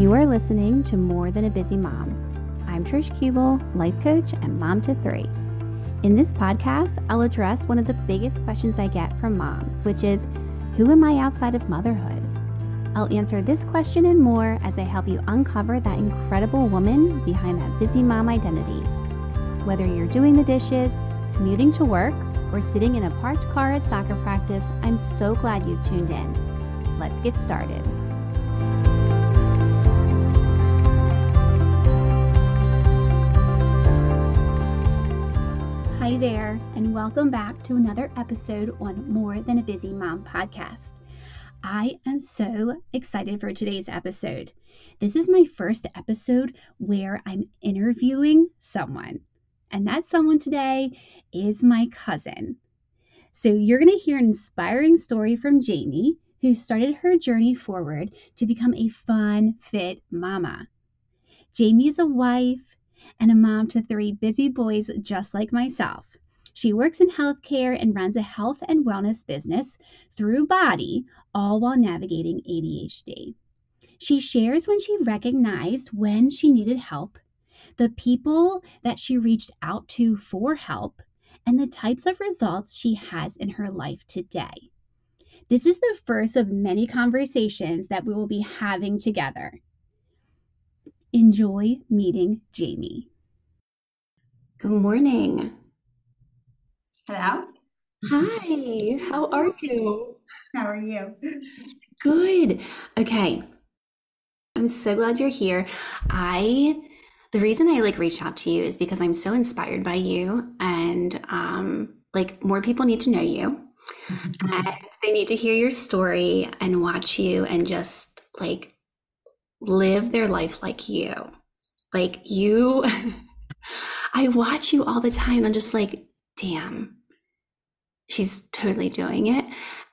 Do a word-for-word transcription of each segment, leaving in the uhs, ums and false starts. You are listening to More Than a Busy Mom. I'm Trish Kuebel, life coach and mom to three. In this podcast, I'll address one of the biggest questions I get from moms, which is, who am I outside of motherhood? I'll answer this question and more as I help you uncover that incredible woman behind that busy mom identity. Whether you're doing the dishes, commuting to work, or sitting in a parked car at soccer practice, I'm so glad you've tuned in. Let's get started. Hi there, and welcome back to another episode on More Than a Busy Mom Podcast. I am so excited for today's episode. This is my first episode where I'm interviewing someone, and that someone today is my cousin. So you're going to hear an inspiring story from Jamie, who started her journey forward to become a fun, fit mama. Jamie is a wife and a mom to three busy boys just like myself. She works in healthcare and runs a health and wellness business through BODi, all while navigating A D H D. She shares when she recognized when she needed help, the people that she reached out to for help, and the types of results she has in her life today. This is the first of many conversations that we will be having together. Enjoy meeting Jamie. Good morning. Hello. Hi, how are you? How are you? Good. Okay. I'm so glad you're here. I, the reason I like reached out to you is because I'm so inspired by you, and um, like more people need to know you. Mm-hmm. Uh, they need to hear your story and watch you and just like live their life like you. Like you, I watch you all the time and I'm just like, damn, she's totally doing it.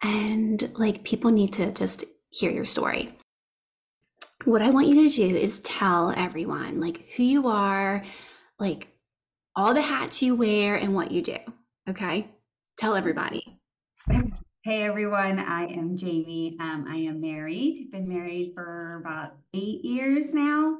And like people need to just hear your story. What I want you to do is tell everyone like who you are, like all the hats you wear and what you do. Okay? Tell everybody. Hey everyone, I am Jamie. Um, I am married. I've been married for about eight years now.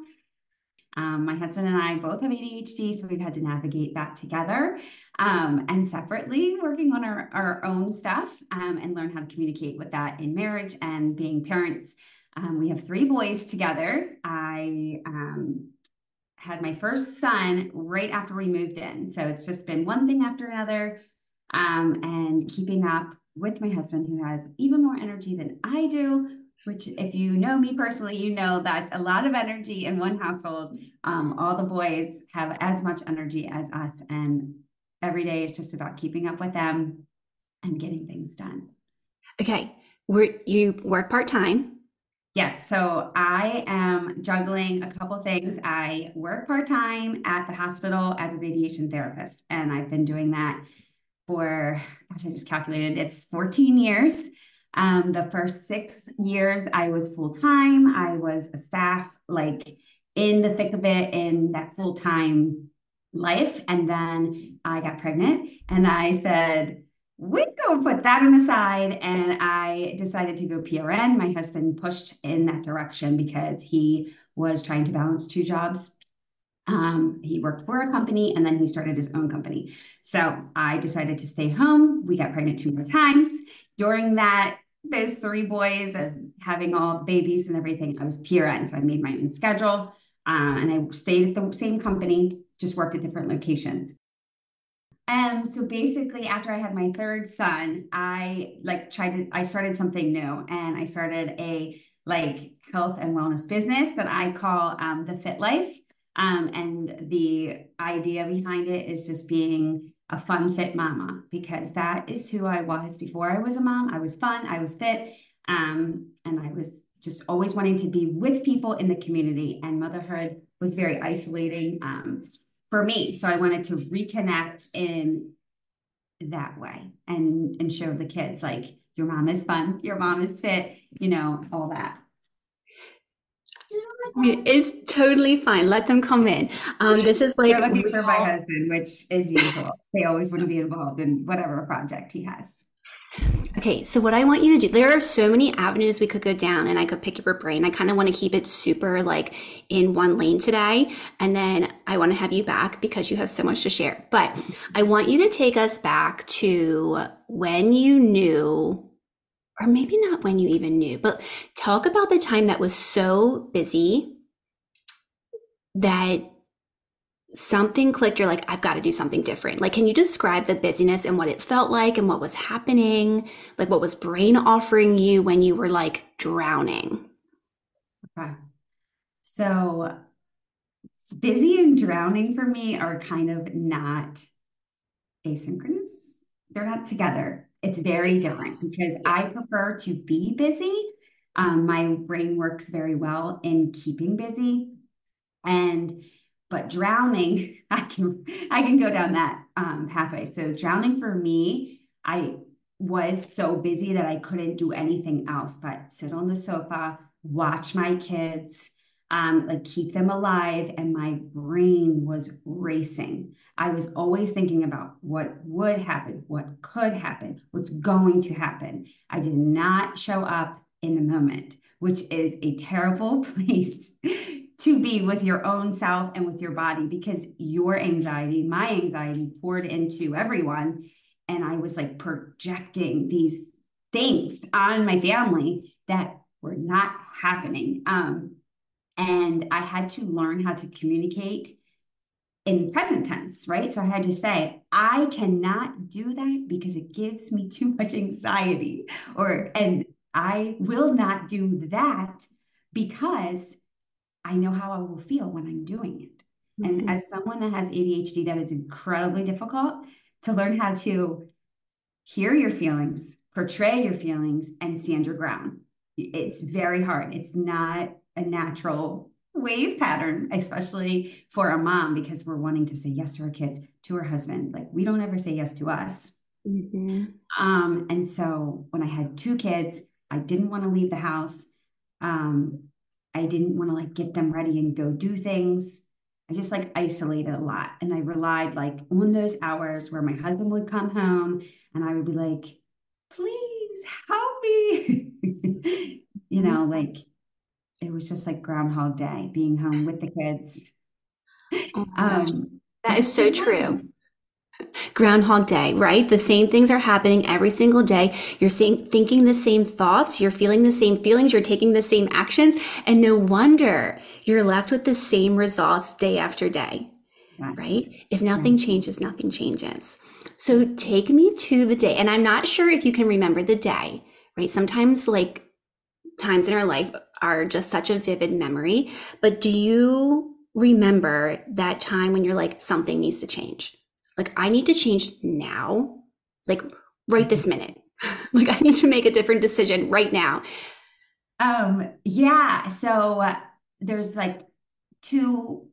Um, my husband and I both have A D H D, so we've had to navigate that together um, and separately working on our, our own stuff um, and learn how to communicate with that in marriage and being parents. Um, we have three boys together. I um, had my first son right after we moved in. So it's just been one thing after another um, and keeping up with my husband, who has even more energy than I do, which if you know me personally, you know that's a lot of energy in one household. Um, all the boys have as much energy as us, and every day it's just about keeping up with them and getting things done. Okay. Were you work part-time? Yes. So I am juggling a couple things. I work part-time at the hospital as a radiation therapist, and I've been doing that for, gosh, I just calculated, it's fourteen years. Um, the first six years I was full-time. I was a staff, like in the thick of it, in that full-time life. And then I got pregnant and I said, we're going to put that on the side. And I decided to go P R N. My husband pushed in that direction because he was trying to balance two jobs. Um, he worked for a company and then he started his own company. So I decided to stay home. We got pregnant two more times. During that, those three boys and having all the babies and everything, I was P R N. So I made my own schedule um, and I stayed at the same company, just worked at different locations. Um, so basically after I had my third son, I like tried to, I started something new and I started a like health and wellness business that I call um, the Fit Life. Um, and the idea behind it is just being a fun, fit mama, because that is who I was before I was a mom. I was fun, I was fit, um, and I was just always wanting to be with people in the community, and motherhood was very isolating um, for me. So I wanted to reconnect in that way and, and show the kids, like, your mom is fun, your mom is fit, you know, all that. It's totally fine. Let them come in. Um, this is like They're looking for my husband, which is usual. They always want to be involved in whatever project he has. Okay, so what I want you to do, there are so many avenues we could go down and I could pick your brain. I kind of want to keep it super like in one lane today. And then I want to have you back because you have so much to share. But I want you to take us back to when you knew, or maybe not when you even knew, but talk about the time that was so busy that something clicked. You're like, I've got to do something different. Like, can you describe the busyness and what it felt like and what was happening? Like, what was brain offering you when you were like drowning? Okay. So busy and drowning for me are kind of not asynchronous. They're not together. It's very different because I prefer to be busy. Um, my brain works very well in keeping busy. And But drowning, I can I can go down that um, pathway. So drowning for me, I was so busy that I couldn't do anything else but sit on the sofa, watch my kids, um, like keep them alive. And my brain was racing. I was always thinking about what would happen, what could happen, what's going to happen. I did not show up in the moment, which is a terrible place to be with your own self and with your body, because your anxiety, my anxiety poured into everyone. And I was like projecting these things on my family that were not happening. Um, and I had to learn how to communicate in present tense, right? So I had to say, I cannot do that because it gives me too much anxiety, or, and I will not do that because I know how I will feel when I'm doing it. Mm-hmm. And as someone that has A D H D, that is incredibly difficult to learn how to hear your feelings, portray your feelings, and stand your ground. It's very hard. It's not a natural wave pattern, especially for a mom, because we're wanting to say yes to our kids, to her husband. Like, we don't ever say yes to us. Mm-hmm. Um, and so when I had two kids, I didn't want to leave the house. Um, I didn't want to like get them ready and go do things. I just like isolated a lot. And I relied like on those hours where my husband would come home and I would be like, please help me. You know, like it was just like Groundhog Day being home with the kids. Oh um, that is so true. Groundhog Day, right? The same things are happening every single day. You're seeing, thinking the same thoughts, you're feeling the same feelings, you're taking the same actions, and no wonder you're left with the same results day after day, yes. Right? If nothing yes. changes, nothing changes. So take me to the day, and I'm not sure if you can remember the day, right? Sometimes like times in our life are just such a vivid memory, but do you remember that time when you're like, something needs to change? Like, I need to change now, like right this minute. Like, I need to make a different decision right now. Um, yeah. So uh, there's like two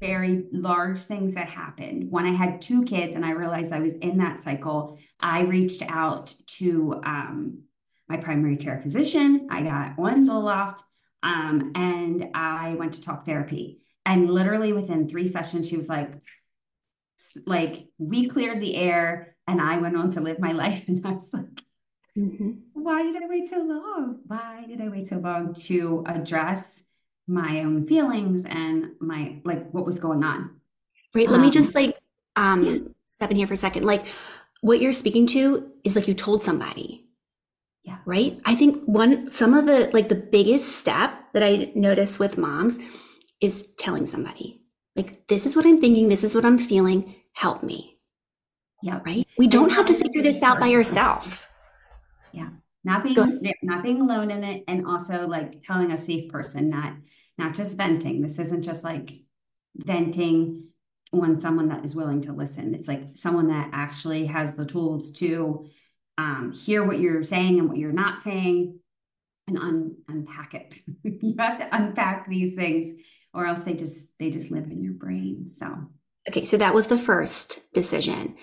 very large things that happened. When I had two kids and I realized I was in that cycle, I reached out to um, my primary care physician. I got on Zoloft um, and I went to talk therapy. And literally within three sessions, she was like, like we cleared the air and I went on to live my life. And I was like, mm-hmm. why did I wait so long? Why did I wait so long to address my own feelings and my, like what was going on? Right. Let um, me just like, um, yeah. step in here for a second. Like what you're speaking to is like, you told somebody, yeah. right? I think one, some of the, like the biggest step that I notice with moms is telling somebody. Like, this is what I'm thinking. This is what I'm feeling. Help me. Yeah. Right. We don't have to figure this out by yourself. Yeah. Not being, not being alone in it. And also like telling a safe person, not, not just venting. This isn't just like venting on someone that is willing to listen. It's like someone that actually has the tools to um, hear what you're saying and what you're not saying and un- unpack it. You have to unpack these things, or else they just, they just live in your brain. So. Okay. So that was the first decision.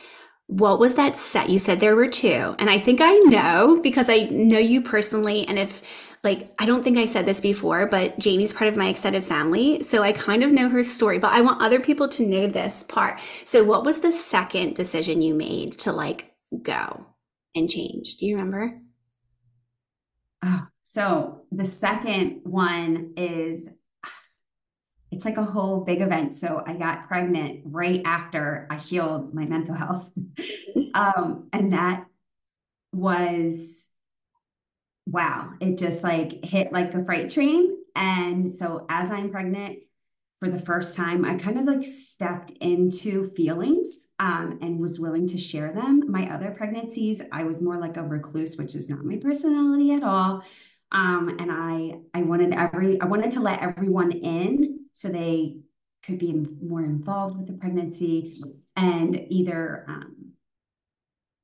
What was that set? You said there were two, and I think I know because I know you personally. And if like, I don't think I said this before, but Jamie's part of my extended family. So I kind of know her story, but I want other people to know this part. So what was the second decision you made to like go? and change? Do you remember? Oh, so the second one is, it's like a whole big event. So I got pregnant right after I healed my mental health. um, and that was, wow, it just like hit like a freight train. And so as I'm pregnant for the first time, I kind of like stepped into feelings um, and was willing to share them. My other pregnancies, I was more like a recluse, which is not my personality at all. Um, and I, I wanted every, I wanted to let everyone in, so they could be more involved with the pregnancy and either um,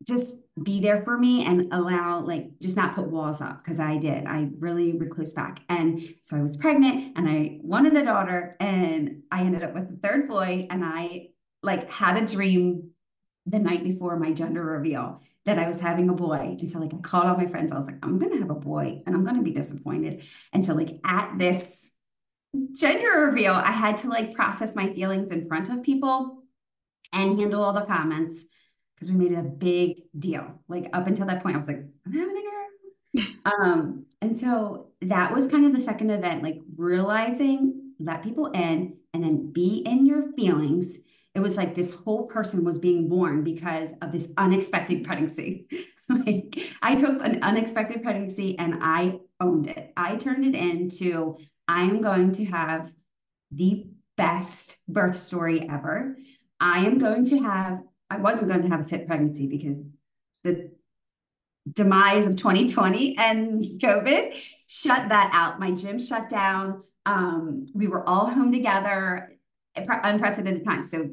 just be there for me and allow, like, just not put walls up, because I did. I really recluse back. And so I was pregnant and I wanted a daughter, and I ended up with a third boy, and I like had a dream the night before my gender reveal that I was having a boy. And so like I called all my friends. I was like, I'm going to have a boy and I'm going to be disappointed. And so like at this gender reveal, I had to like process my feelings in front of people and handle all the comments, because we made it a big deal. Like up until that point, I was like, I'm having a girl. um, and so that was kind of the second event, like realizing, let people in and then be in your feelings. It was like this whole person was being born because of this unexpected pregnancy. Like I took an unexpected pregnancy and I owned it. I turned it into, I am going to have the best birth story ever. I am going to have, I wasn't going to have a fit pregnancy because the demise of twenty twenty and COVID shut that out. My gym shut down. Um, we were all home together at unprecedented times. So,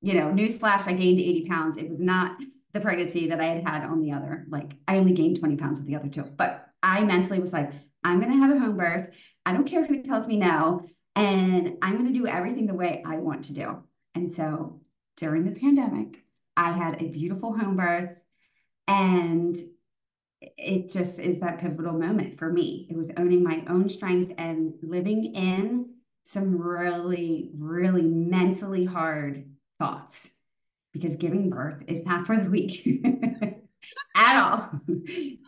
you know, newsflash, I gained eighty pounds. It was not the pregnancy that I had had on the other. Like I only gained twenty pounds with the other two, but I mentally was like, I'm going to have a home birth. I don't care who tells me no, and I'm going to do everything the way I want to do. And so during the pandemic, I had a beautiful home birth, and it just is that pivotal moment for me. It was owning my own strength and living in some really, really mentally hard thoughts, because giving birth is not for the weak at all.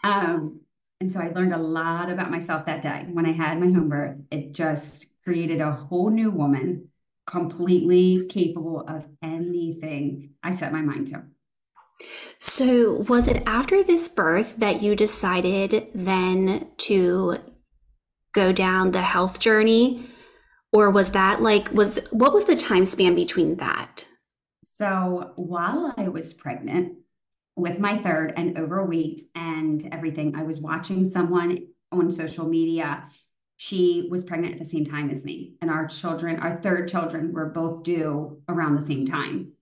Um, And so I learned a lot about myself that day. When I had my home birth, it just created a whole new woman, completely capable of anything I set my mind to. So was it after this birth that you decided then to go down the health journey? Or was that like, was what was the time span between that? So while I was pregnant with my third and overweight and everything, I was watching someone on social media. She was pregnant at the same time as me, and our children, our third children, were both due around the same time.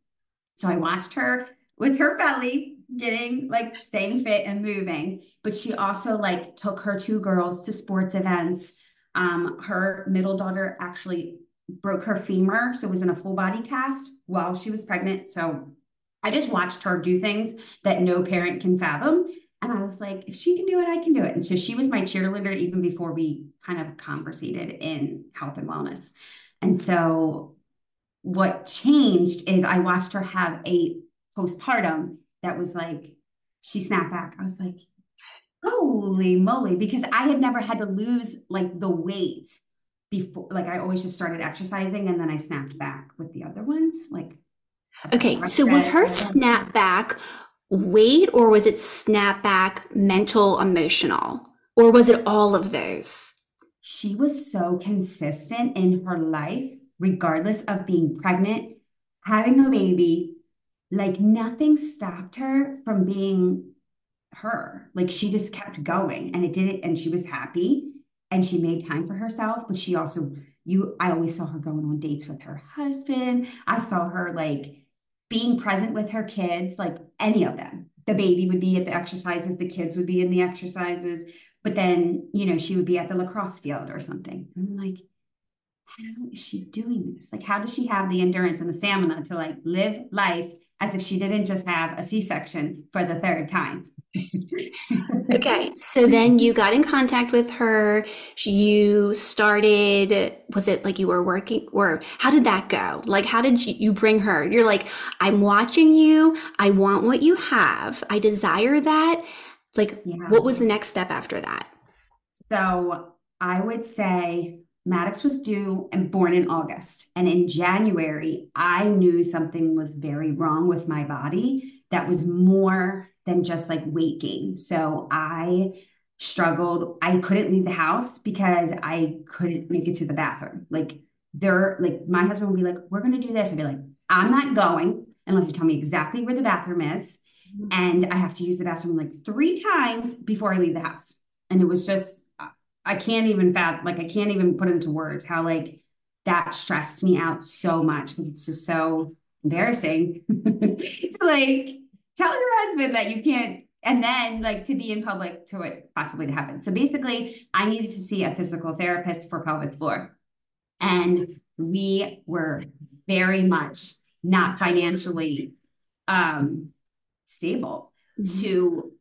So I watched her with her belly getting like staying fit and moving, but she also like took her two girls to sports events. Um, her middle daughter actually broke her femur, so was in a full body cast while she was pregnant. So I just watched her do things that no parent can fathom. And I was like, if she can do it, I can do it. And so she was my cheerleader even before we kind of conversated in health and wellness. And so what changed is I watched her have a postpartum that was like, she snapped back. I was like, holy moly, because I had never had to lose like the weight before. Like I always just started exercising and then I snapped back with the other ones. Like, okay, so was her snapback weight, or was it snapback mental, emotional, or was it all of those? She was so consistent in her life, regardless of being pregnant, having a baby, like nothing stopped her from being her. Like she just kept going, and it did it, and she was happy, and she made time for herself, but she also... You, I always saw her going on dates with her husband. I saw her like being present with her kids, like any of them. The baby would be at the exercises, the kids would be in the exercises, but then, you know, she would be at the lacrosse field or something. I'm like, how is she doing this? Like, how does she have the endurance and the stamina to like live life as if she didn't just have a C-section for the third time. Okay. So then you got in contact with her. You started, was it like you were working, or how did that go? Like, how did you bring her? You're like, I'm watching you. I want what you have. I desire that. Like, yeah. What was the next step after that? So I would say Maddox was due and born in August. And in January, I knew something was very wrong with my body that was more than just like weight gain. So I struggled. I couldn't leave the house because I couldn't make it to the bathroom. Like there, like my husband would be like, we're going to do this. I'd be like, I'm not going unless you tell me exactly where the bathroom is. And I have to use the bathroom like three times before I leave the house. And it was just, I can't even fathom, like, I can't even put into words how like that stressed me out so much, because it's just so embarrassing to like tell your husband that you can't, and then like to be in public to it possibly to happen. So basically I needed to see a physical therapist for pelvic floor, and we were very much not financially um, stable mm-hmm. to,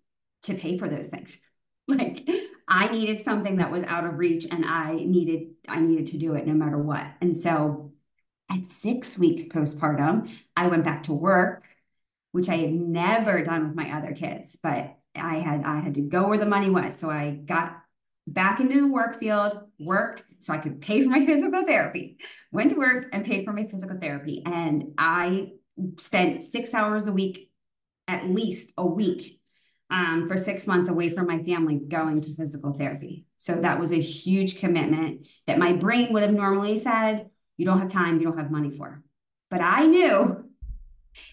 to pay for those things. Like I needed something that was out of reach, and I needed, I needed to do it no matter what. And so at six weeks postpartum, I went back to work, which I had never done with my other kids, but I had, I had to go where the money was. So I got back into the work field, worked so I could pay for my physical therapy, went to work and paid for my physical therapy. And I spent six hours a week, at least a week, Um, for six months away from my family going to physical therapy. So that was a huge commitment that my brain would have normally said, you don't have time, you don't have money for. But I knew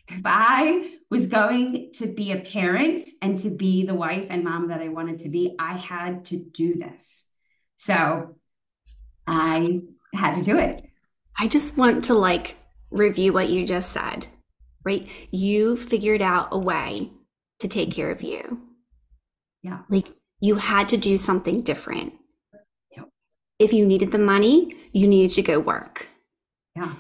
if I was going to be a parent and to be the wife and mom that I wanted to be, I had to do this. So I had to do it. I just want to like review what you just said, right? You figured out a way to take care of you. Yeah. Like you had to do something different. Yep. If you needed the money, you needed to go work. Yeah.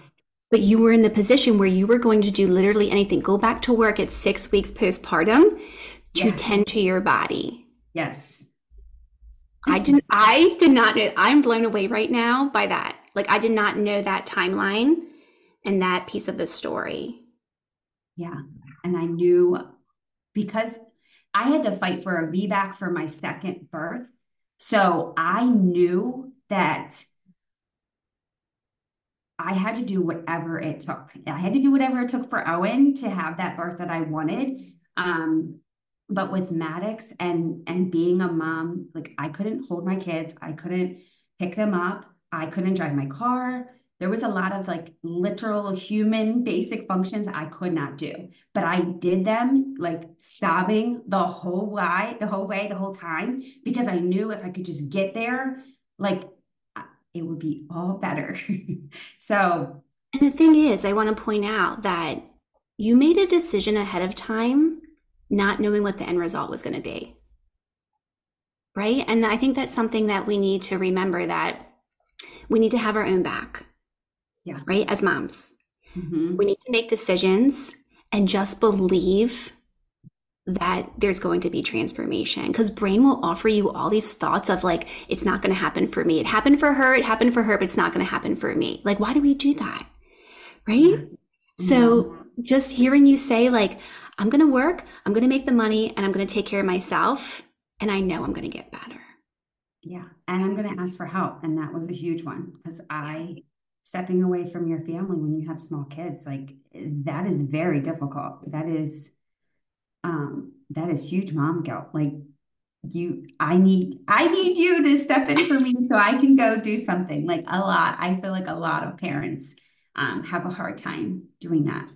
But you were in the position where you were going to do literally anything. Go back to work at six weeks postpartum to yeah. tend to your body. Yes. I didn't, I did not know. I'm blown away right now by that. Like I did not know that timeline and that piece of the story. Yeah. And I knew because I had to fight for a V BAC for my second birth. So I knew that I had to do whatever it took. I had to do whatever it took for Owen to have that birth that I wanted. Um, but with Maddox and, and being a mom, like I couldn't hold my kids. I couldn't pick them up. I couldn't drive my car. There was a lot of like literal human basic functions I could not do, but I did them like sobbing the whole way, the whole way, the whole time, because I knew if I could just get there, like it would be all better. So. And the thing is, I want to point out that you made a decision ahead of time, not knowing what the end result was going to be. Right. And I think that's something that we need to remember, that we need to have our own back. Yeah. Right. As moms, mm-hmm. we need to make decisions and just believe that there's going to be transformation, because brain will offer you all these thoughts of like, it's not going to happen for me. It happened for her. It happened for her, but it's not going to happen for me. Like, why do we do that? Right. Mm-hmm. So just hearing you say like, I'm going to work, I'm going to make the money, and I'm going to take care of myself. And I know I'm going to get better. Yeah. And I'm going to ask for help. And that was a huge one, because I stepping away from your family when you have small kids, like that is very difficult. That is, um, that is huge mom guilt. Like you, I need, I need you to step in for me so I can go do something. Like a lot. I feel like a lot of parents, um, have a hard time doing that.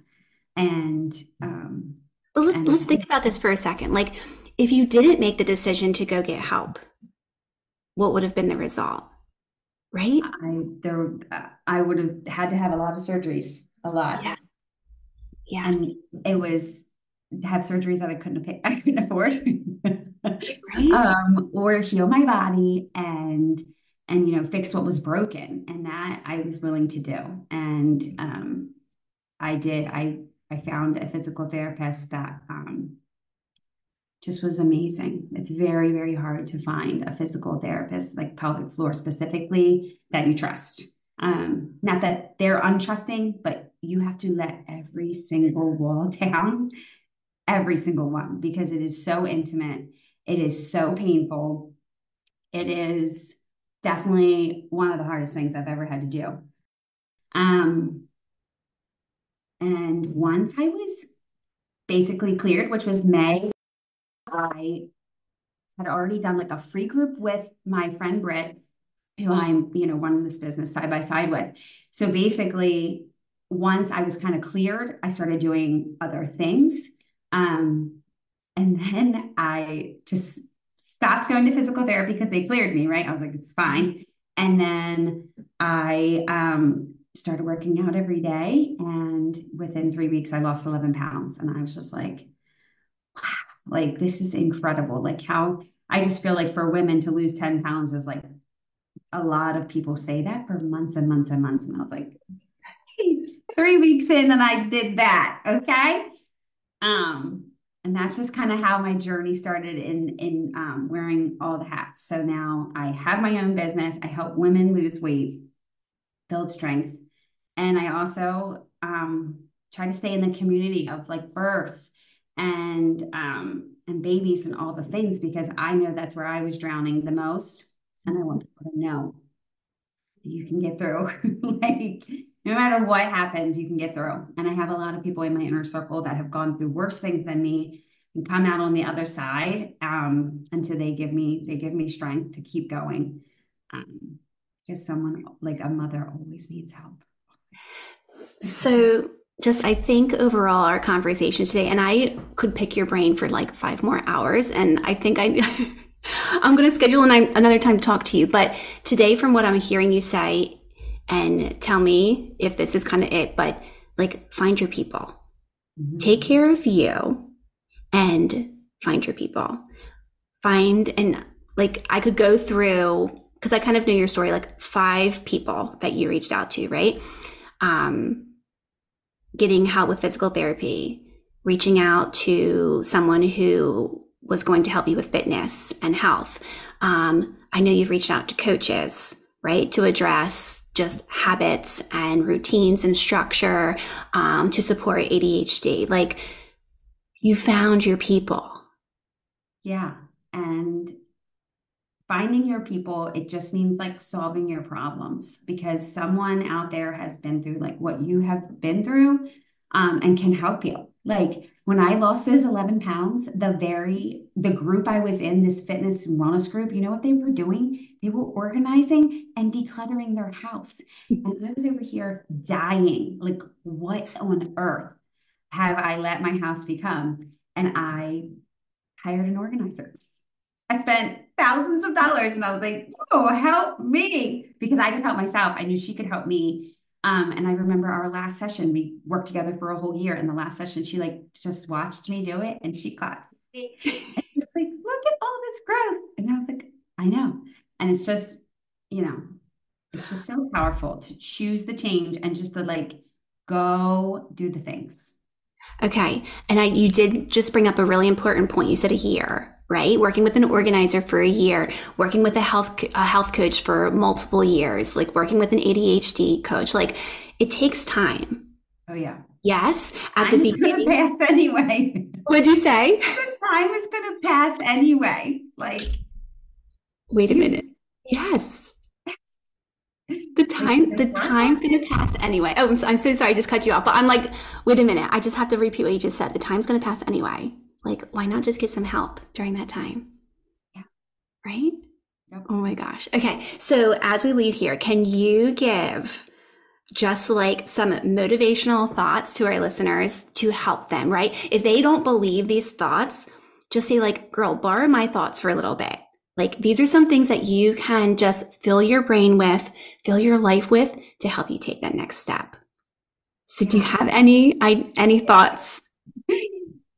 And, um, well, let's, and- let's think about this for a second. Like if you didn't make the decision to go get help, what would have been the result? Right. I, there, I would have had to have a lot of surgeries, a lot. Yeah. Yeah. And it was to have surgeries that I couldn't pay, I couldn't afford, right. um, or heal my body and, and, you know, fix what was broken. And that I was willing to do. And, um, I did, I I found a physical therapist that um, just was amazing. It's very, very hard to find a physical therapist, like pelvic floor specifically, that you trust. Um, not that they're untrusting, but you have to let every single wall down, every single one, because it is so intimate. It is so painful. It is definitely one of the hardest things I've ever had to do. Um, and once I was basically cleared, which was May, I had already done like a free group with my friend Britt, who I'm, you know, running this business side by side with. So basically, once I was kind of cleared, I started doing other things. Um, and then I just stopped going to physical therapy because they cleared me, right? I was like, it's fine. And then I um, started working out every day. And within three weeks, I lost eleven pounds. And I was just like, wow, like, this is incredible. Like, how I just feel like for women to lose ten pounds is like, a lot of people say that for months and months and months. And I was like, hey, three weeks in and I did that. Okay. Um, and that's just kind of how my journey started in, in, um, wearing all the hats. So now I have my own business. I help women lose weight, build strength. And I also, um, try to stay in the community of like birth and, um, and babies and all the things, because I know that's where I was drowning the most. And I want people to know you can get through. Like, no matter what happens, you can get through. And I have a lot of people in my inner circle that have gone through worse things than me and come out on the other side. Um, and so they give me, they give me strength to keep going. Um, because someone like a mother always needs help. So just, I think overall our conversation today, and I could pick your brain for like five more hours. And I think I... I'm going to schedule an, another time to talk to you, but today from what I'm hearing you say, and tell me if this is kind of it, but like, find your people, mm-hmm. take care of you and find your people, find, and like, I could go through, cause I kind of know your story, like five people that you reached out to, right? Um, getting help with physical therapy, reaching out to someone who was going to help you with fitness and health. Um, I know you've reached out to coaches, right? To address just habits and routines and structure, um, to support A D H D. Like, you found your people. Yeah. And finding your people, it just means like solving your problems, because someone out there has been through like what you have been through, um, and can help you. Like, when I lost those eleven pounds, the very, the group I was in, this fitness and wellness group, you know what they were doing? They were organizing and decluttering their house. And I was over here dying. Like, what on earth have I let my house become? And I hired an organizer. I spent thousands of dollars and I was like, oh, help me. Because I could help myself. I knew she could help me. Um, and I remember our last session, we worked together for a whole year. And the last session, she like just watched me do it and she clapped. And she was like, look at all this growth. And I was like, I know. And it's just, you know, it's just so powerful to choose the change and just to like, go do the things. Okay. And I, you did just bring up a really important point. You said a year. Right? Working with an organizer for a year, working with a health, a health coach for multiple years, like working with an A D H D coach, like it takes time. Oh yeah. Yes. At time the beginning. Gonna pass anyway. What'd you say? The time is going to pass anyway. Like, wait a minute. Yes. The time, the time's going to pass anyway. Oh, I'm so, I'm so sorry. I just cut you off, but I'm like, wait a minute. I just have to repeat what you just said. The time's going to pass anyway. Like, why not just get some help during that time? Yeah. Right? Yep. Oh my gosh. Okay. So as we leave here, can you give just like some motivational thoughts to our listeners to help them, right? If they don't believe these thoughts, just say like, girl, borrow my thoughts for a little bit. Like, these are some things that you can just fill your brain with, fill your life with to help you take that next step. So do you have any, I, any thoughts?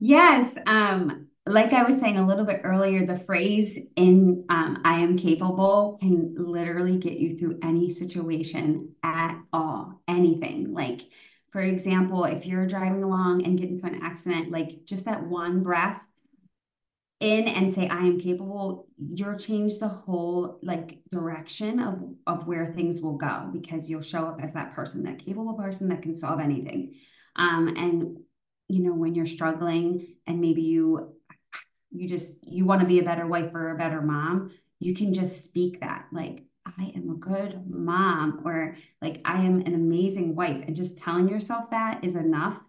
Yes. Um, like I was saying a little bit earlier, the phrase in um, I am capable can literally get you through any situation at all, anything. Like, For example, if you're driving along and get into an accident, like just that one breath in and say, I am capable, you'll change the whole like direction of, of where things will go, because you'll show up as that person, that capable person that can solve anything. Um, and, you know, when you're struggling and maybe you, you just, you want to be a better wife or a better mom, you can just speak that, like, I am a good mom, or like, I am an amazing wife. And just telling yourself that is enough.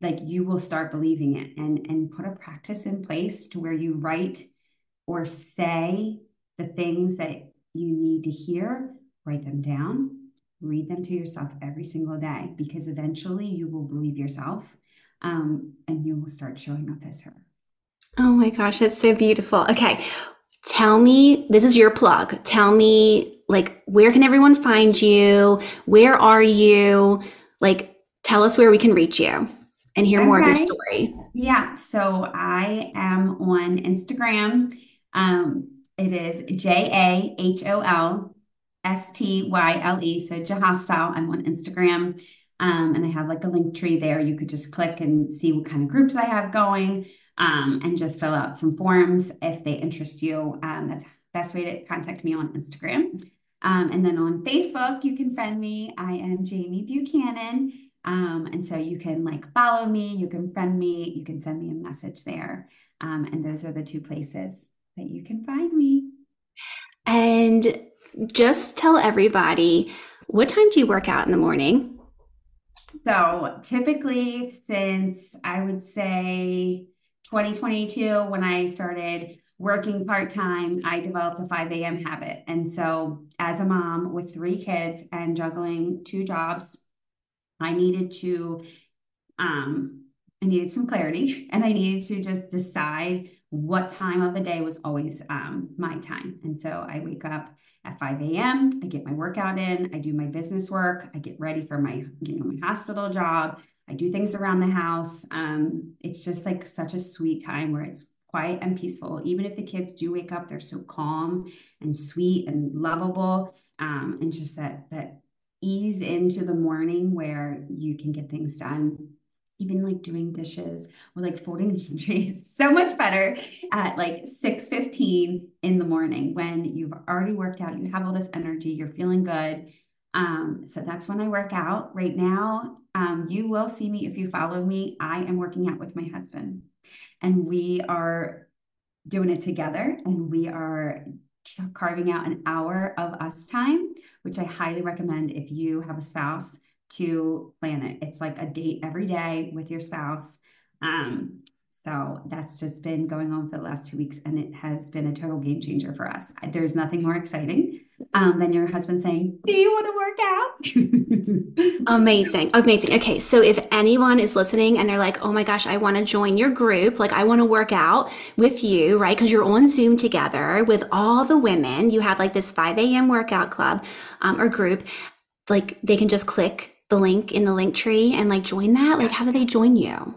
Like, you will start believing it, and, and put a practice in place to where you write or say the things that you need to hear, write them down, read them to yourself every single day, because eventually you will believe yourself, um, and you will start showing up as her. Oh my gosh, that's so beautiful. Okay. Tell me, this is your plug. Tell me, like, where can everyone find you? Where are you? Like, tell us where we can reach you and hear okay. more of your story. Yeah. So I am on Instagram. Um, it is J A H O L S T Y L E. So JAHOLSTYLE. I'm on Instagram. Um, and I have like a link tree there. You could just click and see what kind of groups I have going. Um, and just fill out some forms if they interest you. Um, that's the best way to contact me on Instagram. Um, and then on Facebook, you can friend me. I am Jamie Buchanan. Um, and so you can like follow me, you can friend me, you can send me a message there. Um, and those are the two places that you can find me. And just tell everybody, what time do you work out in the morning? So typically since I would say twenty twenty-two, when I started working part-time, I developed a five a.m. habit. And so as a mom with three kids and juggling two jobs, I needed to, um, I needed some clarity, and I needed to just decide what time of the day was always um, my time. And so I wake up at five a.m., I get my workout in, I do my business work, I get ready for my, you know, my hospital job, I do things around the house. Um, it's just like such a sweet time where it's quiet and peaceful. Even if the kids do wake up, they're so calm and sweet and lovable. Um, and just that, that ease into the morning where you can get things done, even like doing dishes or like folding laundry is so much better at like six fifteen in the morning when you've already worked out, you have all this energy, you're feeling good. Um, so that's when I work out right now. Um, you will see me if you follow me. I am working out with my husband, and we are doing it together, and we are carving out an hour of us time, which I highly recommend if you have a spouse to plan it. It's like a date every day with your spouse. Um, so that's just been going on for the last two weeks, and it has been a total game changer for us. There's nothing more exciting Um, then your husband saying, do you want to work out? Amazing. Amazing. Okay. So if anyone is listening and they're like, oh my gosh, I want to join your group. Like, I want to work out with you, right? Because you're on Zoom together with all the women. You have like this five a.m. workout club um, or group. Like, they can just click the link in the link tree and like join that. Like, how do they join you?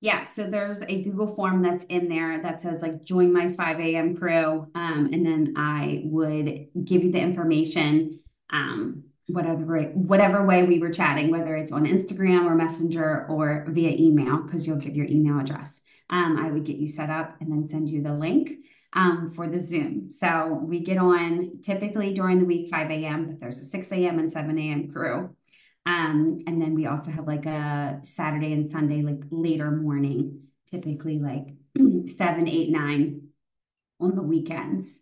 Yeah. So there's a Google form that's in there that says like, join my five a.m. crew. Um, and then I would give you the information, um, whatever, whatever way we were chatting, whether it's on Instagram or Messenger or via email, because you'll give your email address. Um, I would get you set up and then send you the link, um, for the Zoom. So we get on typically during the week, five a.m., but there's a six a.m. and seven a.m. crew. Um, and then we also have like a Saturday and Sunday, like later morning, typically like seven, eight, nine on the weekends.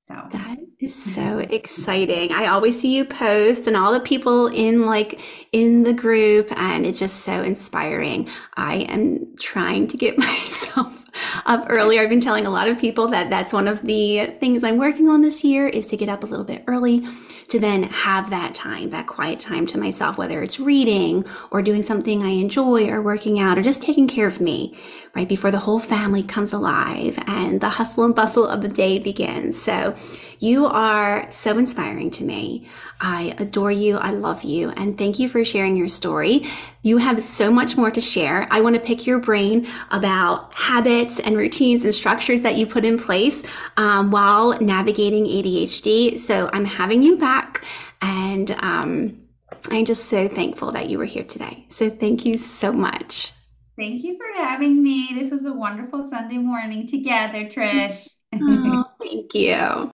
So that is so exciting. I always see you post and all the people in like in the group, and it's just so inspiring. I am trying to get myself up earlier. I've been telling a lot of people that that's one of the things I'm working on this year, is to get up a little bit early to then have that time, that quiet time to myself, whether it's reading or doing something I enjoy or working out or just taking care of me right before the whole family comes alive and the hustle and bustle of the day begins. So you are so inspiring to me. I adore you. I love you. And thank you for sharing your story. You have so much more to share. I want to pick your brain about habits and routines and structures that you put in place um, while navigating A D H D. So I'm having you back, and um, I'm just so thankful that you were here today. So thank you so much. Thank you for having me. This was a wonderful Sunday morning together, Trish. Oh, thank you.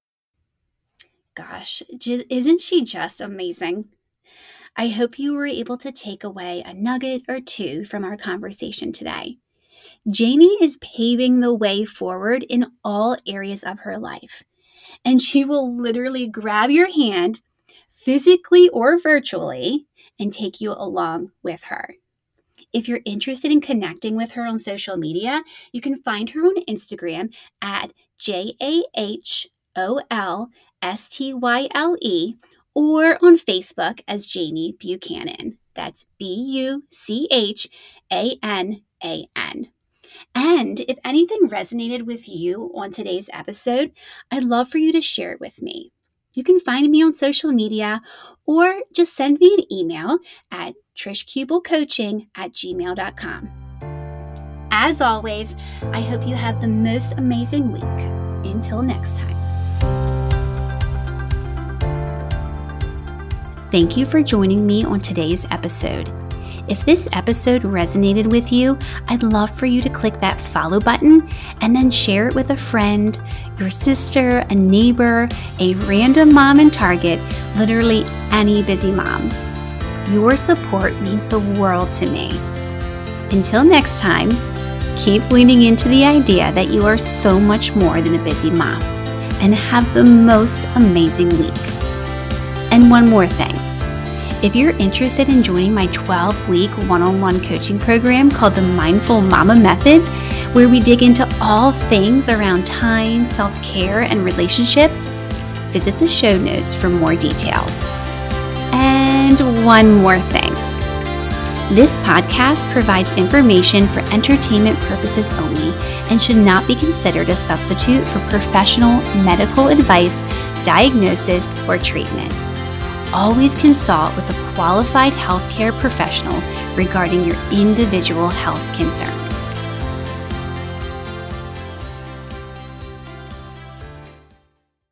Gosh, just, isn't she just amazing? I hope you were able to take away a nugget or two from our conversation today. Jamie is paving the way forward in all areas of her life, and she will literally grab your hand, physically or virtually, and take you along with her. If you're interested in connecting with her on social media, you can find her on Instagram at J A H O L S T Y L E or on Facebook as Jamie Buchanan. That's B U C H A N A N. And if anything resonated with you on today's episode, I'd love for you to share it with me. You can find me on social media or just send me an email at trish kuebel coaching at gmail dot com. As always, I hope you have the most amazing week. Until next time. Thank you for joining me on today's episode. If this episode resonated with you, I'd love for you to click that follow button and then share it with a friend, your sister, a neighbor, a random mom in Target, literally any busy mom. Your support means the world to me. Until next time, keep leaning into the idea that you are so much more than a busy mom, and have the most amazing week. And one more thing. If you're interested in joining my twelve-week one-on-one coaching program called the Mindful Mama Method, where we dig into all things around time, self-care, and relationships, visit the show notes for more details. And one more thing. This podcast provides information for entertainment purposes only and should not be considered a substitute for professional medical advice, diagnosis, or treatment. Always consult with a qualified healthcare professional regarding your individual health concerns.